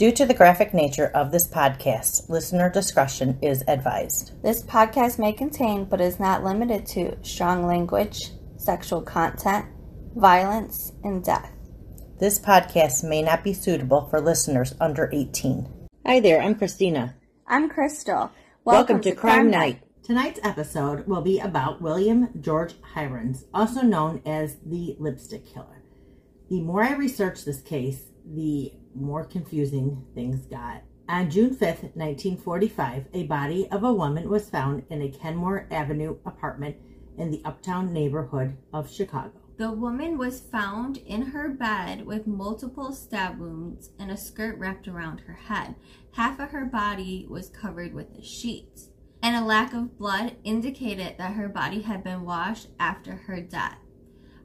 Due to the graphic nature of this podcast, listener discretion is advised. This podcast may contain, but is not limited to, strong language, sexual content, violence, and death. This podcast may not be suitable for listeners under 18. Hi there, I'm Christina. I'm Crystal. Welcome to Crime Night. Tonight's episode will be about William George Heirens, also known as the Lipstick Killer. The more I researched this case, the more confusing things got. On June 5th, 1945, a body of a woman was found in a Kenmore Avenue apartment in the Uptown neighborhood of Chicago. The woman was found in her bed with multiple stab wounds and a skirt wrapped around her head. Half of her body was covered with a sheet, and a lack of blood indicated that her body had been washed after her death.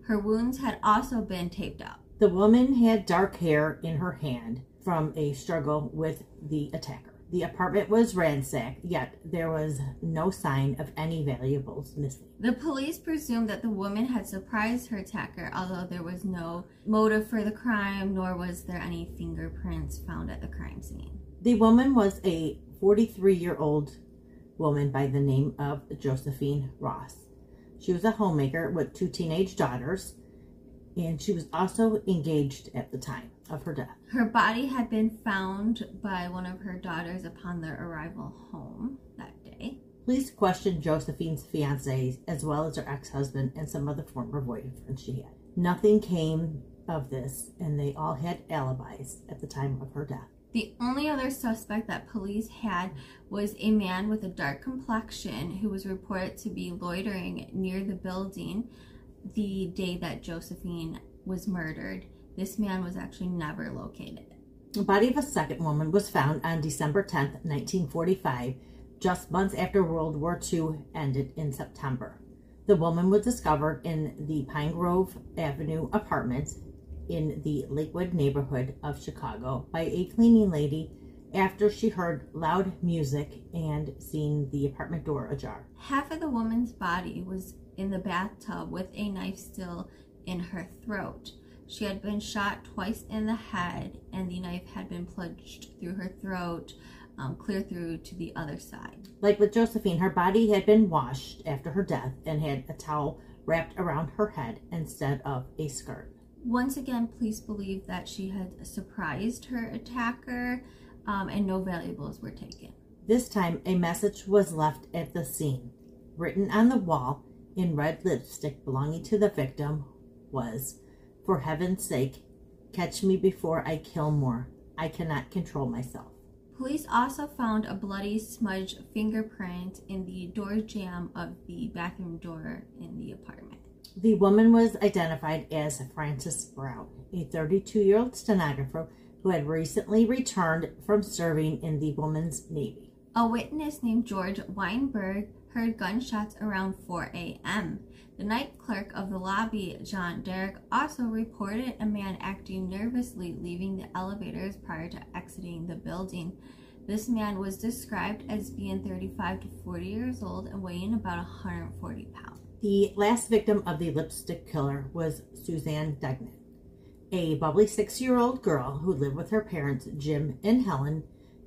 Her wounds had also been taped up. The woman had dark hair in her hand from a struggle with the attacker. The apartment was ransacked, yet there was no sign of any valuables missing. The police presumed that the woman had surprised her attacker, although there was no motive for the crime, nor was there any fingerprints found at the crime scene. The woman was a 43-year-old woman by the name of Josephine Ross. She was a homemaker with two teenage daughters, and she was also engaged at the time of her death. Her body had been found by one of her daughters upon their arrival home that day. Police questioned Josephine's fiancé as well as her ex-husband and some other former boyfriends she had. Nothing came of this, and they all had alibis at the time of her death. The only other suspect that police had was a man with a dark complexion who was reported to be loitering near the building the day that Josephine was murdered. This man was actually never located. The body of a second woman was found on December 10th, 1945, just months after World War II ended in September. The woman was discovered in the Pine Grove Avenue apartments in the Lakewood neighborhood of Chicago by a cleaning lady after she heard loud music and seen the apartment door ajar. Half of the woman's body was in the bathtub with a knife still in her throat. She had been shot twice in the head, and the knife had been plunged through her throat, clear through to the other side. Like with Josephine, her body had been washed after her death and had a towel wrapped around her head instead of a skirt. Once again, police believe that she had surprised her attacker, and no valuables were taken. This time, a message was left at the scene. Written on the wall in red lipstick belonging to the victim was, "For heaven's sake, catch me before I kill more. I cannot control myself." Police also found a bloody smudge fingerprint in the door jamb of the bathroom door in the apartment. The woman was identified as Frances Brown, a 32-year-old stenographer who had recently returned from serving in the Women's Navy. A witness named George Weinberg heard gunshots around 4 a.m. The night clerk of the lobby, John Derrick, also reported a man acting nervously leaving the elevators prior to exiting the building. This man was described as being 35 to 40 years old and weighing about 140 pounds. The last victim of the Lipstick Killer was Suzanne Degnan, a bubbly 6-year-old girl who lived with her parents, Jim and Helen,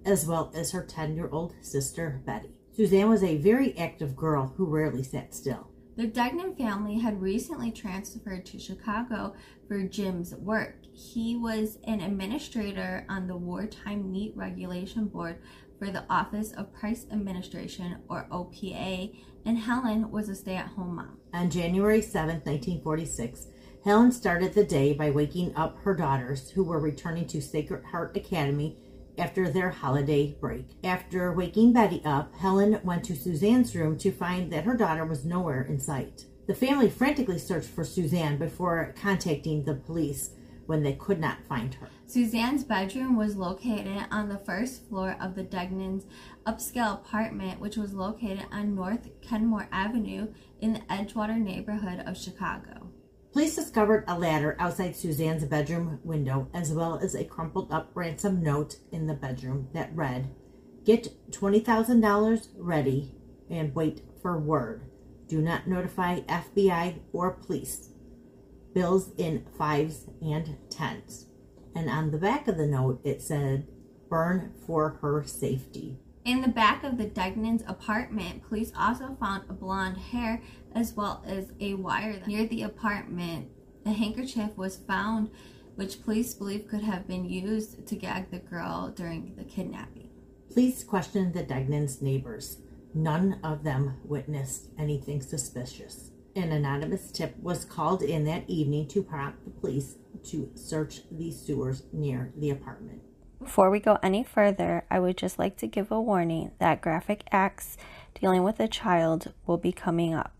as well as her 10-year-old sister, Betty. Suzanne was a very active girl who rarely sat still. The Degnan family had recently transferred to Chicago for Jim's work. He was an administrator on the Wartime Meat Regulation Board for the Office of Price Administration, or OPA, and Helen was a stay-at-home mom. On January 7, 1946, Helen started the day by waking up her daughters, who were returning to Sacred Heart Academy after their holiday break. After waking Betty up, Helen went to Suzanne's room to find that her daughter was nowhere in sight. The family frantically searched for Suzanne before contacting the police when they could not find her. Suzanne's bedroom was located on the first floor of the Degnans' upscale apartment, which was located on North Kenmore Avenue in the Edgewater neighborhood of Chicago. Police discovered a ladder outside Suzanne's bedroom window, as well as a crumpled-up ransom note in the bedroom that read, "Get $20,000 ready and wait for word. Do not notify FBI or police. Bills in 5s and 10s." And on the back of the note, it said, burn for her safety. In the back of the Degnan's apartment, police also found a blonde hair as well as a wire near the apartment. A handkerchief was found, which police believe could have been used to gag the girl during the kidnapping. Police questioned the Degnan's neighbors. None of them witnessed anything suspicious. An anonymous tip was called in that evening to prompt the police to search the sewers near the apartment. Before we go any further, I would just like to give a warning that graphic acts dealing with a child will be coming up.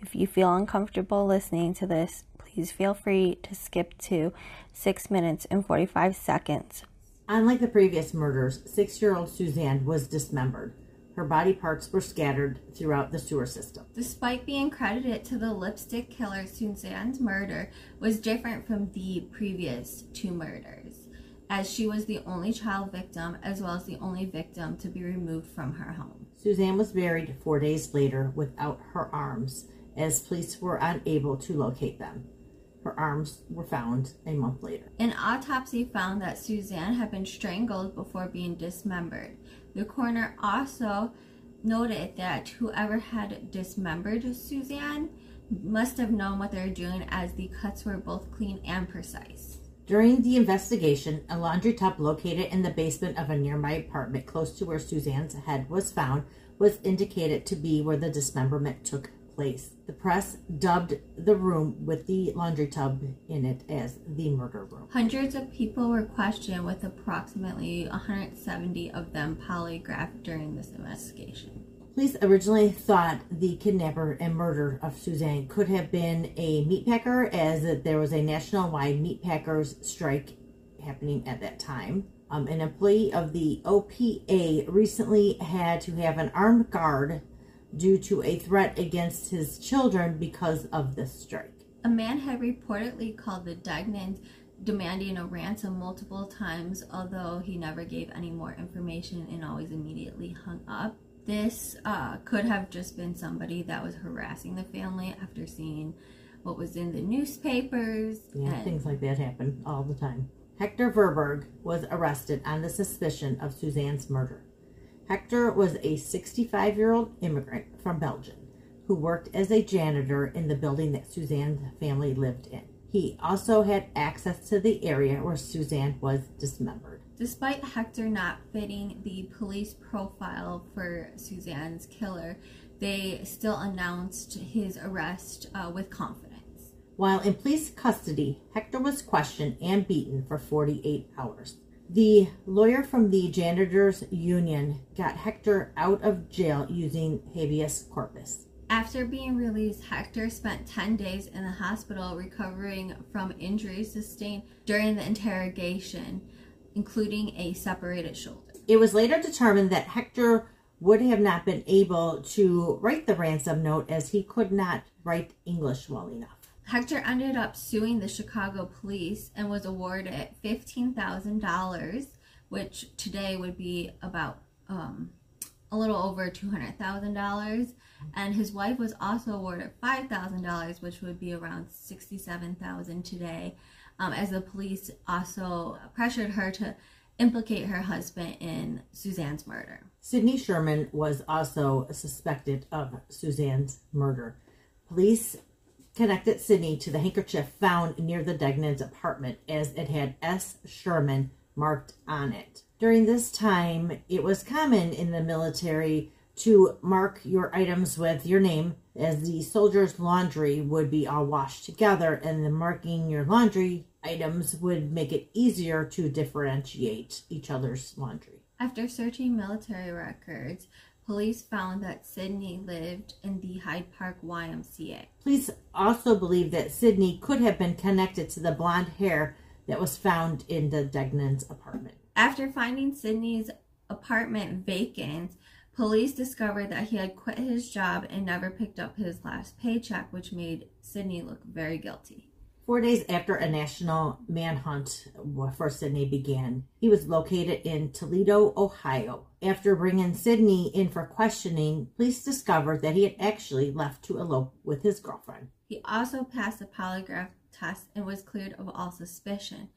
If you feel uncomfortable listening to this, please feel free to skip to 6 minutes and 45 seconds. Unlike the previous murders, 6-year-old Suzanne was dismembered. Her body parts were scattered throughout the sewer system. Despite being credited to the Lipstick Killer, Suzanne's murder was different from the previous 2 murders, as she was the only child victim as well as the only victim to be removed from her home. Suzanne was buried 4 days later without her arms, as police were unable to locate them. Her arms were found a month later. An autopsy found that Suzanne had been strangled before being dismembered. The coroner also noted that whoever had dismembered Suzanne must have known what they were doing, as the cuts were both clean and precise. During the investigation, a laundry tub located in the basement of a nearby apartment close to where Suzanne's head was found was indicated to be where the dismemberment took place. The press dubbed the room with the laundry tub in it as the murder room. Hundreds of people were questioned, with approximately 170 of them polygraphed during this investigation. Police originally thought the kidnapper and murder of Suzanne could have been a meatpacker, as there was a nationwide meatpackers strike happening at that time. An employee of the OPA recently had to have an armed guard due to a threat against his children because of this strike. A man had reportedly called the Degnans demanding a ransom multiple times, although he never gave any more information and always immediately hung up. This could have just been somebody that was harassing the family after seeing what was in the newspapers. Yeah, and things like that happen all the time. Hector Verberg was arrested on the suspicion of Suzanne's murder. Hector was a 65-year-old immigrant from Belgium who worked as a janitor in the building that Suzanne's family lived in. He also had access to the area where Suzanne was dismembered. Despite Hector not fitting the police profile for Suzanne's killer, they still announced his arrest with confidence. While in police custody, Hector was questioned and beaten for 48 hours. The lawyer from the janitors union got Hector out of jail using habeas corpus. After being released, Hector spent 10 days in the hospital recovering from injuries sustained during the interrogation, including a separated shoulder. It was later determined that Hector would have not been able to write the ransom note, as he could not write English well enough. Hector ended up suing the Chicago police and was awarded $15,000, which today would be about a little over $200,000. And his wife was also awarded $5,000, which would be around $67,000 today, as the police also pressured her to implicate her husband in Suzanne's murder. Sydney Sherman was also suspected of Suzanne's murder. Police connected Sydney to the handkerchief found near the Degnan's apartment, as it had S. Sherman marked on it. During this time, it was common in the military to mark your items with your name, as the soldier's laundry would be all washed together, and the marking your laundry items would make it easier to differentiate each other's laundry. After searching military records, police found that Sydney lived in the Hyde Park YMCA. Police also believed that Sydney could have been connected to the blonde hair that was found in the Degnan's apartment. After finding Sydney's apartment vacant, police discovered that he had quit his job and never picked up his last paycheck, which made Sydney look very guilty. 4 days after a national manhunt for Sydney began, he was located in Toledo, Ohio. After bringing Sydney in for questioning, police discovered that he had actually left to elope with his girlfriend. He also passed a polygraph test and was cleared of all suspicion.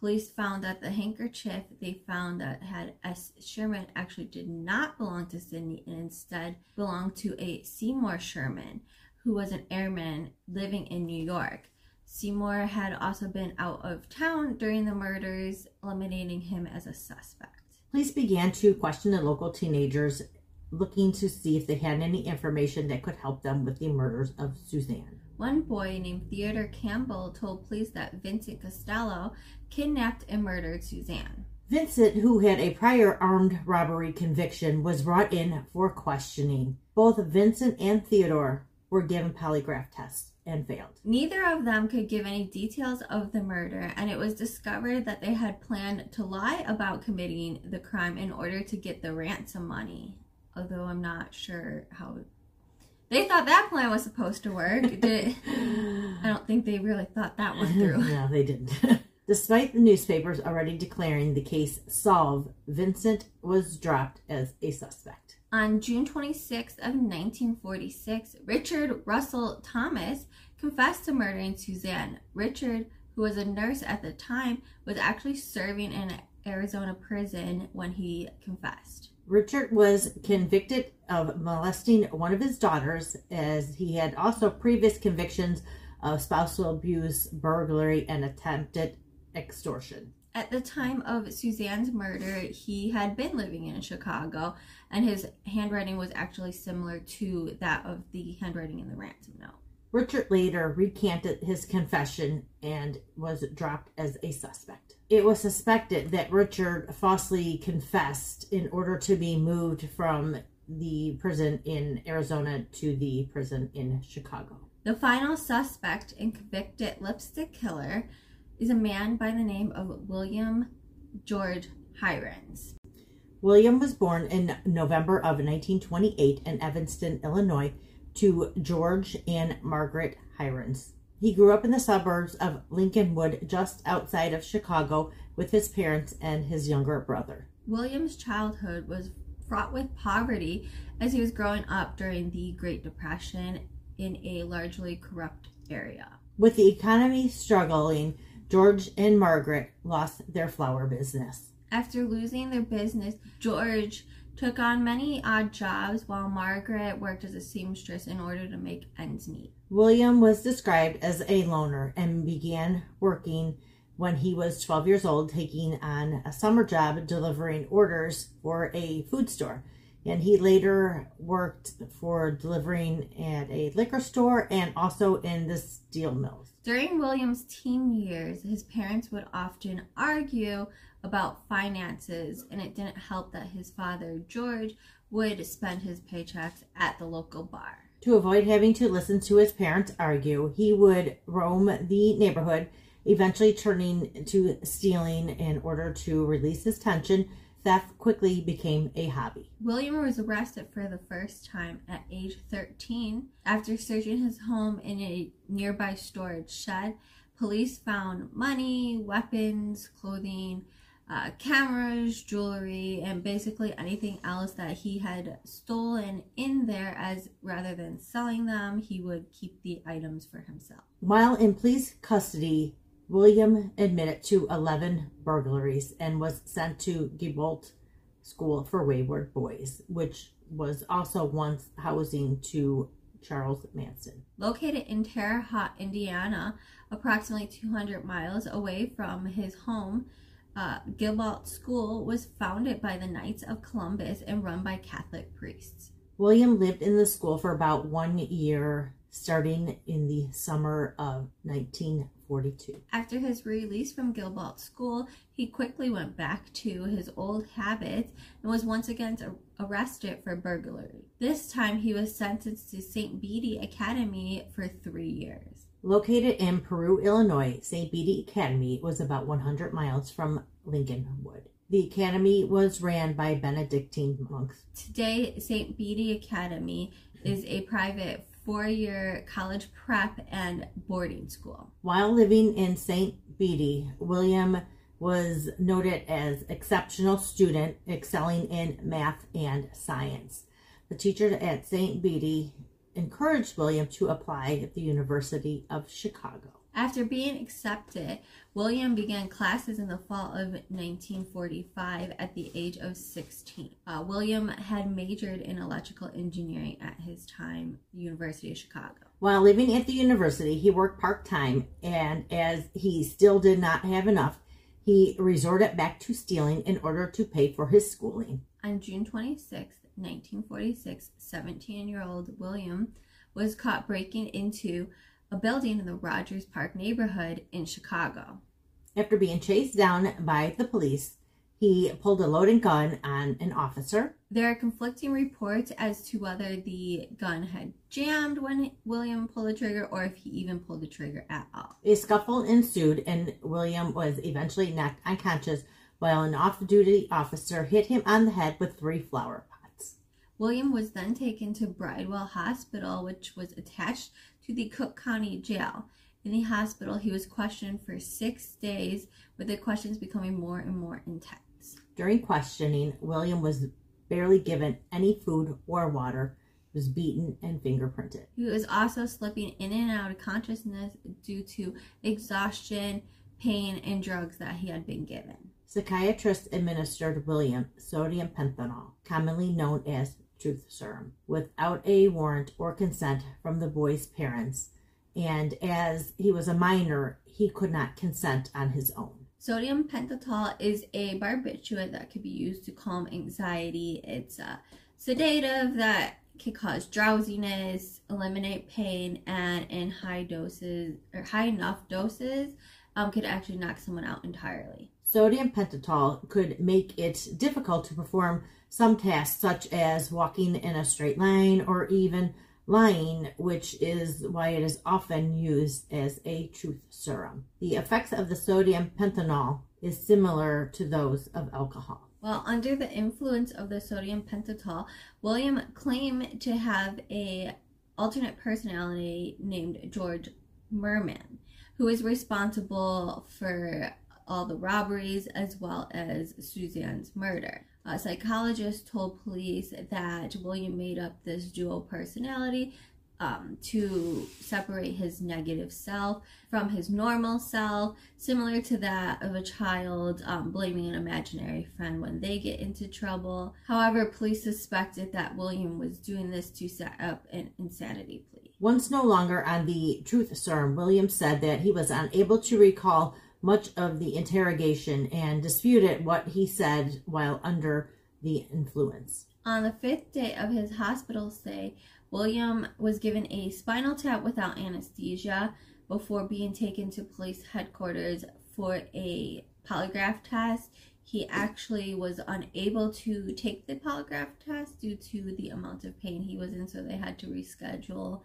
Police found that the handkerchief they found that had S. Sherman actually did not belong to Sydney and instead belonged to a Seymour Sherman, who was an airman living in New York. Seymour had also been out of town during the murders, eliminating him as a suspect. Police began to question the local teenagers, looking to see if they had any information that could help them with the murders of Suzanne. One boy named Theodore Campbell told police that Vincent Costello kidnapped and murdered Suzanne. Vincent, who had a prior armed robbery conviction, was brought in for questioning. Both Vincent and Theodore were given polygraph tests and failed. Neither of them could give any details of the murder, and it was discovered that they had planned to lie about committing the crime in order to get the ransom money. Although I'm not sure how... They thought that plan was supposed to work. I don't think they really thought that one through. No, they didn't. Despite the newspapers already declaring the case solved, Vincent was dropped as a suspect. On June 26th of 1946, Richard Russell Thomas confessed to murdering Suzanne. Richard, who was a nurse at the time, was actually serving in an Arizona prison when he confessed. Richard was convicted of molesting one of his daughters, as he had also previous convictions of spousal abuse, burglary, and attempted extortion. At the time of Suzanne's murder, he had been living in Chicago, and his handwriting was actually similar to that of the handwriting in the ransom note. Richard later recanted his confession and was dropped as a suspect. It was suspected that Richard falsely confessed in order to be moved from the prison in Arizona to the prison in Chicago. The final suspect and convicted Lipstick Killer is a man by the name of William George Heirens. William was born in November of 1928 in Evanston, Illinois, to George and Margaret Heirens. He grew up in the suburbs of Lincolnwood, just outside of Chicago, with his parents and his younger brother. William's childhood was fraught with poverty as he was growing up during the Great Depression in a largely corrupt area. With the economy struggling, George and Margaret lost their flower business. After losing their business, George took on many odd jobs while Margaret worked as a seamstress in order to make ends meet. William was described as a loner and began working when he was 12 years old, taking on a summer job delivering orders for a food store. And he later worked for delivering at a liquor store and also in the steel mills. During William's teen years, his parents would often argue about finances, and it didn't help that his father, George, would spend his paychecks at the local bar. To avoid having to listen to his parents argue, he would roam the neighborhood, eventually turning to stealing in order to release his tension. Theft quickly became a hobby. William was arrested for the first time at age 13. After searching his home in a nearby storage shed, police found money, weapons, clothing, cameras, jewelry, and basically anything else that he had stolen in there, as rather than selling them, he would keep the items for himself. While in police custody, William admitted to 11 burglaries and was sent to Gibolt School for Wayward Boys, which was also once housing to Charles Manson. Located in Terre Haute, Indiana, approximately 200 miles away from his home, Gibolt School was founded by the Knights of Columbus and run by Catholic priests. William lived in the school for about 1 year, starting in the summer of 1942. After his release from Gibolt School, he quickly went back to his old habits and was once again arrested for burglary. This time he was sentenced to St. Bede Academy for 3 years. Located in Peru, Illinois, St. Bede Academy was about 100 miles from Lincolnwood. The academy was ran by Benedictine monks. Today, St. Bede Academy is a private four-year college prep and boarding school. While living in St. Bede, William was noted as an exceptional student, excelling in math and science. The teacher at St. Bede encouraged William to apply at the University of Chicago. After being accepted, William began classes in the fall of 1945 at the age of 16. William had majored in electrical engineering at his time, University of Chicago. While living at the university, he worked part-time, and as he still did not have enough, he resorted back to stealing in order to pay for his schooling. On June 26, 1946, 17-year-old William was caught breaking into a building in the Rogers Park neighborhood in Chicago. After being chased down by the police, he pulled a loaded gun on an officer. There are conflicting reports as to whether the gun had jammed when William pulled the trigger or if he even pulled the trigger at all. A scuffle ensued and William was eventually knocked unconscious while an off-duty officer hit him on the head with 3 flower pots. William was then taken to Bridewell Hospital, which was attached to the Cook County Jail. In the hospital, he was questioned for 6 days, with the questions becoming more and more intense. During questioning, William was barely given any food or water, was beaten and fingerprinted. He was also slipping in and out of consciousness due to exhaustion, pain, and drugs that he had been given. Psychiatrists administered William sodium pentothal, commonly known as truth serum, without a warrant or consent from the boy's parents, and as he was a minor, he could not consent on his own. Sodium pentothal is a barbiturate that could be used to calm anxiety. It's a sedative that can cause drowsiness, eliminate pain, and in high doses or high enough doses, could actually knock someone out entirely. Sodium pentothal could make it difficult to perform some tasks such as walking in a straight line or even lying, which is why it is often used as a truth serum. The effects of the sodium pentothal is similar to those of alcohol. While under the influence of the sodium pentothal, William claimed to have an alternate personality named George Merman, who is responsible for all the robberies as well as Suzanne's murder. A psychologist told police that William made up this dual personality to separate his negative self from his normal self, similar to that of a child blaming an imaginary friend when they get into trouble. However, police suspected that William was doing this to set up an insanity plea. Once no longer on the truth serum, William said that he was unable to recall much of the interrogation and disputed what he said while under the influence. On the 5th day of his hospital stay, William was given a spinal tap without anesthesia before being taken to police headquarters for a polygraph test. He actually was unable to take the polygraph test due to the amount of pain he was in, so they had to reschedule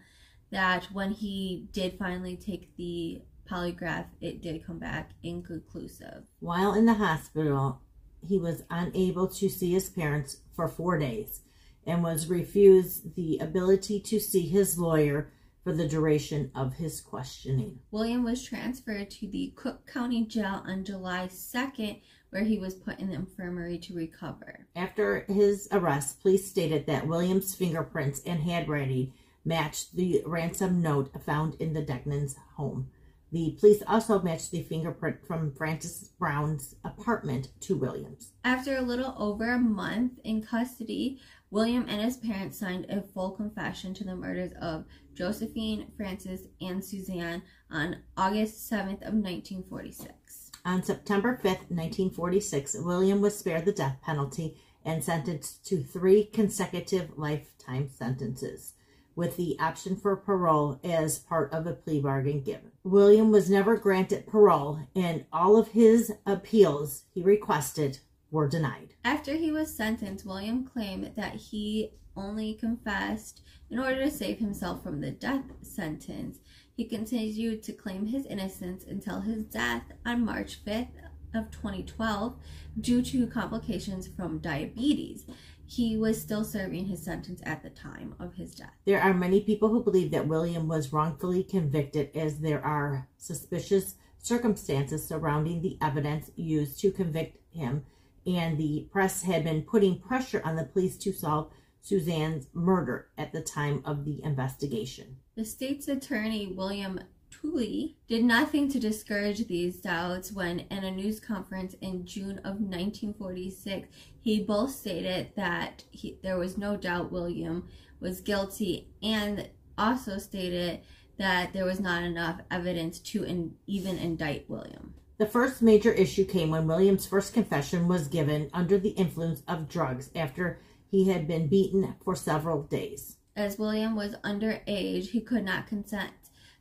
that. When he did finally take the polygraph, it did come back inconclusive. While in the hospital, he was unable to see his parents for 4 days and was refused the ability to see his lawyer for the duration of his questioning. William was transferred to the Cook County Jail on July 2nd, where he was put in the infirmary to recover. After his arrest, police stated that William's fingerprints and handwriting matched the ransom note found in the Degnan's home. The police also matched the fingerprint from Frances Brown's apartment to William's. After a little over a month in custody, William and his parents signed a full confession to the murders of Josephine, Frances, and Suzanne on August 7th of 1946. On September 5th, 1946, William was spared the death penalty and sentenced to 3 consecutive lifetime sentences, with the option for parole as part of a plea bargain given. William was never granted parole, and all of his appeals he requested were denied. After he was sentenced, William claimed that he only confessed in order to save himself from the death sentence. He continued to claim his innocence until his death on March 5th of 2012 due to complications from diabetes. He was still serving his sentence at the time of his death. There are many people who believe that William was wrongfully convicted, as there are suspicious circumstances surrounding the evidence used to convict him, and the press had been putting pressure on the police to solve Suzanne's murder at the time of the investigation. The state's attorney, William Tully did nothing to discourage these doubts when, in a news conference in June of 1946, he both stated that there was no doubt William was guilty, and also stated that there was not enough evidence to even indict William. The first major issue came when William's first confession was given under the influence of drugs after he had been beaten for several days. As William was underage, he could not consent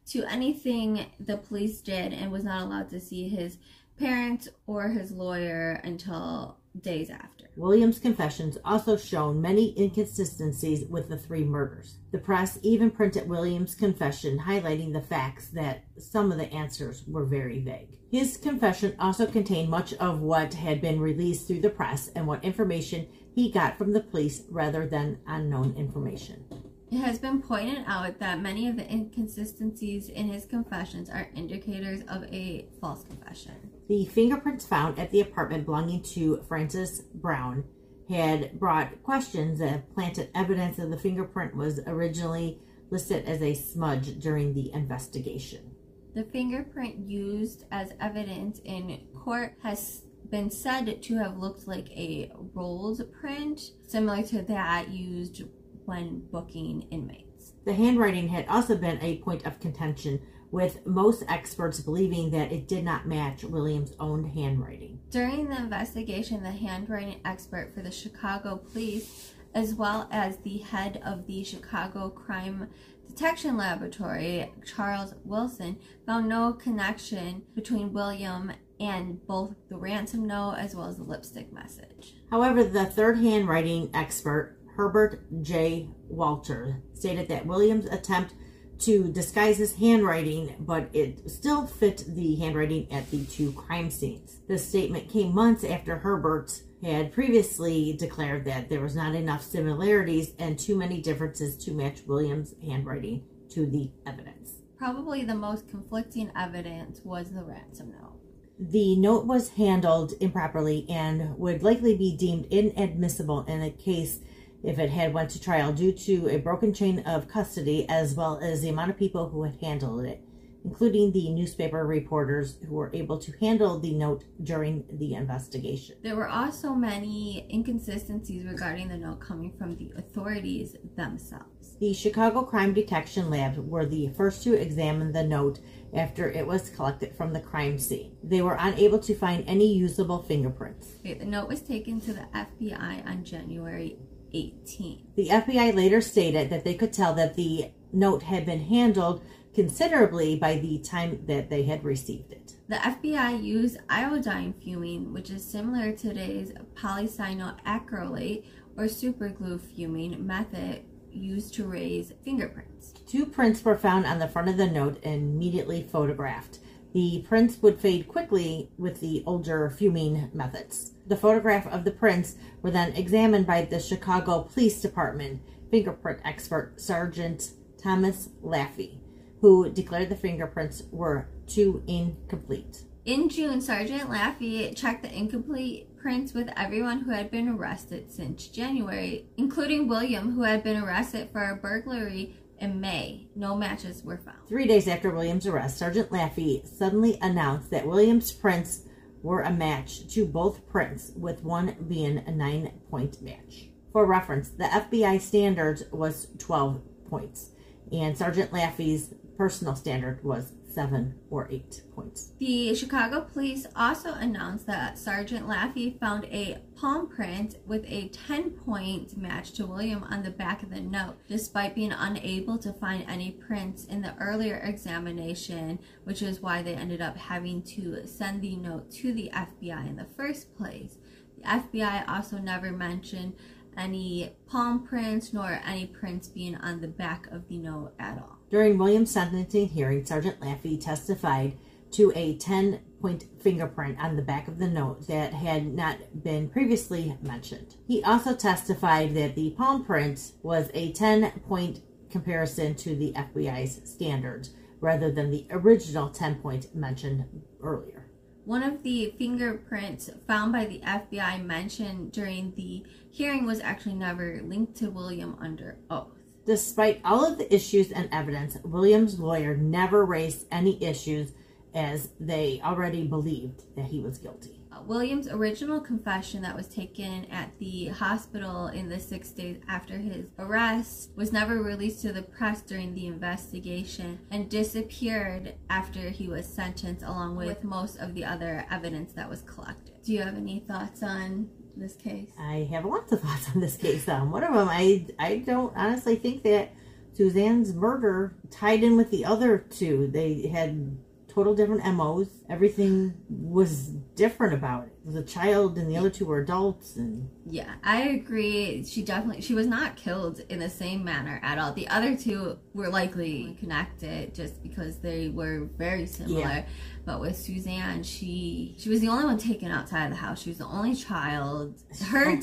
to anything the police did and was not allowed to see his parents or his lawyer until days after. William's confessions also shown many inconsistencies with the three murders. The press even printed William's confession, highlighting the facts that some of the answers were very vague. His confession also contained much of what had been released through the press and what information he got from the police rather than unknown information. It has been pointed out that many of the inconsistencies in his confessions are indicators of a false confession. The fingerprints found at the apartment belonging to Frances Brown had brought questions that planted evidence that the fingerprint was originally listed as a smudge during the investigation. The fingerprint used as evidence in court has been said to have looked like a rolled print, similar to that used when booking inmates. The handwriting had also been a point of contention, with most experts believing that it did not match William's own handwriting. During the investigation, the handwriting expert for the Chicago police, as well as the head of the Chicago Crime Detection Laboratory, Charles Wilson, found no connection between William and both the ransom note as well as the lipstick message. However, the third handwriting expert, Herbert J. Walter, stated that William's attempt to disguise his handwriting, but it still fit the handwriting at the two crime scenes. This statement came months after Herbert had previously declared that there was not enough similarities and too many differences to match William's handwriting to the evidence. Probably the most conflicting evidence was the ransom note. The note was handled improperly and would likely be deemed inadmissible in a case if it had went to trial due to a broken chain of custody as well as the amount of people who had handled it, including the newspaper reporters who were able to handle the note during the investigation. There were also many inconsistencies regarding the note coming from the authorities themselves. The Chicago Crime Detection Labs were the first to examine the note after it was collected from the crime scene. They were unable to find any usable fingerprints. Okay, the note was taken to the FBI on January 18. The FBI later stated that they could tell that the note had been handled considerably by the time that they had received it. The FBI used iodine fuming, which is similar to today's polycyanoacrylate or superglue fuming method used to raise fingerprints. Two prints were found on the front of the note and immediately photographed. The prints would fade quickly with the older fuming methods. The photograph of the prints were then examined by the Chicago Police Department fingerprint expert Sergeant Thomas Laffey, who declared the fingerprints were too incomplete. In June, Sergeant Laffey checked the incomplete prints with everyone who had been arrested since January, including William, who had been arrested for a burglary in May. No matches were found. 3 days after William's arrest, Sergeant Laffey suddenly announced that William's prints were a match to both prints, with one being a 9-point match. For reference, the FBI standard was 12 points, and Sergeant Laffey's personal standard was 7 or 8 points. The Chicago police also announced that Sergeant Laffey found a palm print with a 10-point match to William on the back of the note, despite being unable to find any prints in the earlier examination, which is why they ended up having to send the note to the FBI in the first place. The FBI also never mentioned any palm prints nor any prints being on the back of the note at all. During William's sentencing hearing, Sergeant Laffey testified to a 10-point fingerprint on the back of the note that had not been previously mentioned. He also testified that the palm print was a 10-point comparison to the FBI's standards, rather than the original 10-point mentioned earlier. One of the fingerprints found by the FBI mentioned during the hearing was actually never linked to William under oath. Despite all of the issues and evidence, William's lawyer never raised any issues as they already believed that he was guilty. William's original confession that was taken at the hospital in the 6 days after his arrest was never released to the press during the investigation and disappeared after he was sentenced, along with most of the other evidence that was collected. Do you have any thoughts on this case? I have lots of thoughts on this case. One of them, I don't honestly think that Suzanne's murder tied in with the other two. They had total different MOs. Everything was different about it. It was a child and the other two were adults. And yeah, I agree. She was not killed in the same manner at all. The other two were likely connected just because they were very similar. Yeah. But with Suzanne, she was the only one taken outside of the house. She was the only child. Her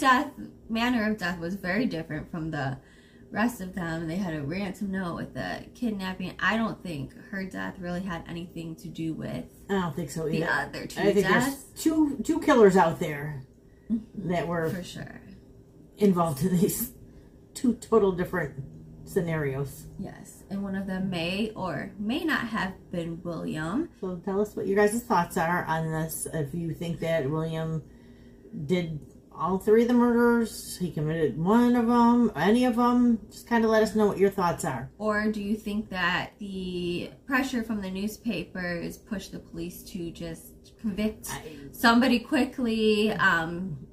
manner of death was very different from the rest of them. They had a ransom note with the kidnapping. I don't think her death really had anything to do with the other two deaths. I think there's two killers out there that were for sure involved in these two total different scenarios. Yes, and one of them may or may not have been William. So tell us what your guys' thoughts are on this. If you think that William did all three of the murders, he committed one of them, any of them, just kind of let us know what your thoughts are. Or do you think that the pressure from the newspapers pushed the police to just convict somebody quickly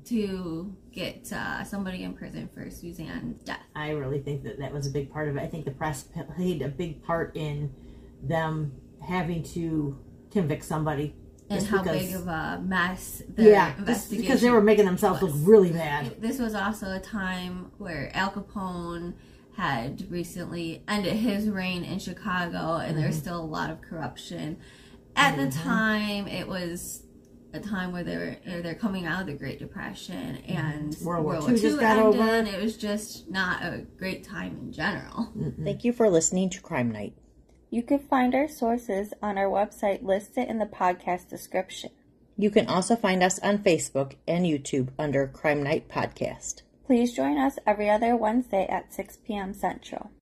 to get somebody in prison for Suzanne's death? I really think that was a big part of it. I think the press played a big part in them having to convict somebody. And just how big of a mess the investigation because they were making themselves look really bad. This was also a time where Al Capone had recently ended his reign in Chicago, and there was still a lot of corruption. At the time, it was a time where they're coming out of the Great Depression, and World War II just got over. And it was just not a great time in general. Thank you for listening to Crime Night. You can find our sources on our website listed in the podcast description. You can also find us on Facebook and YouTube under Crime Night Podcast. Please join us every other Wednesday at 6 p.m. Central.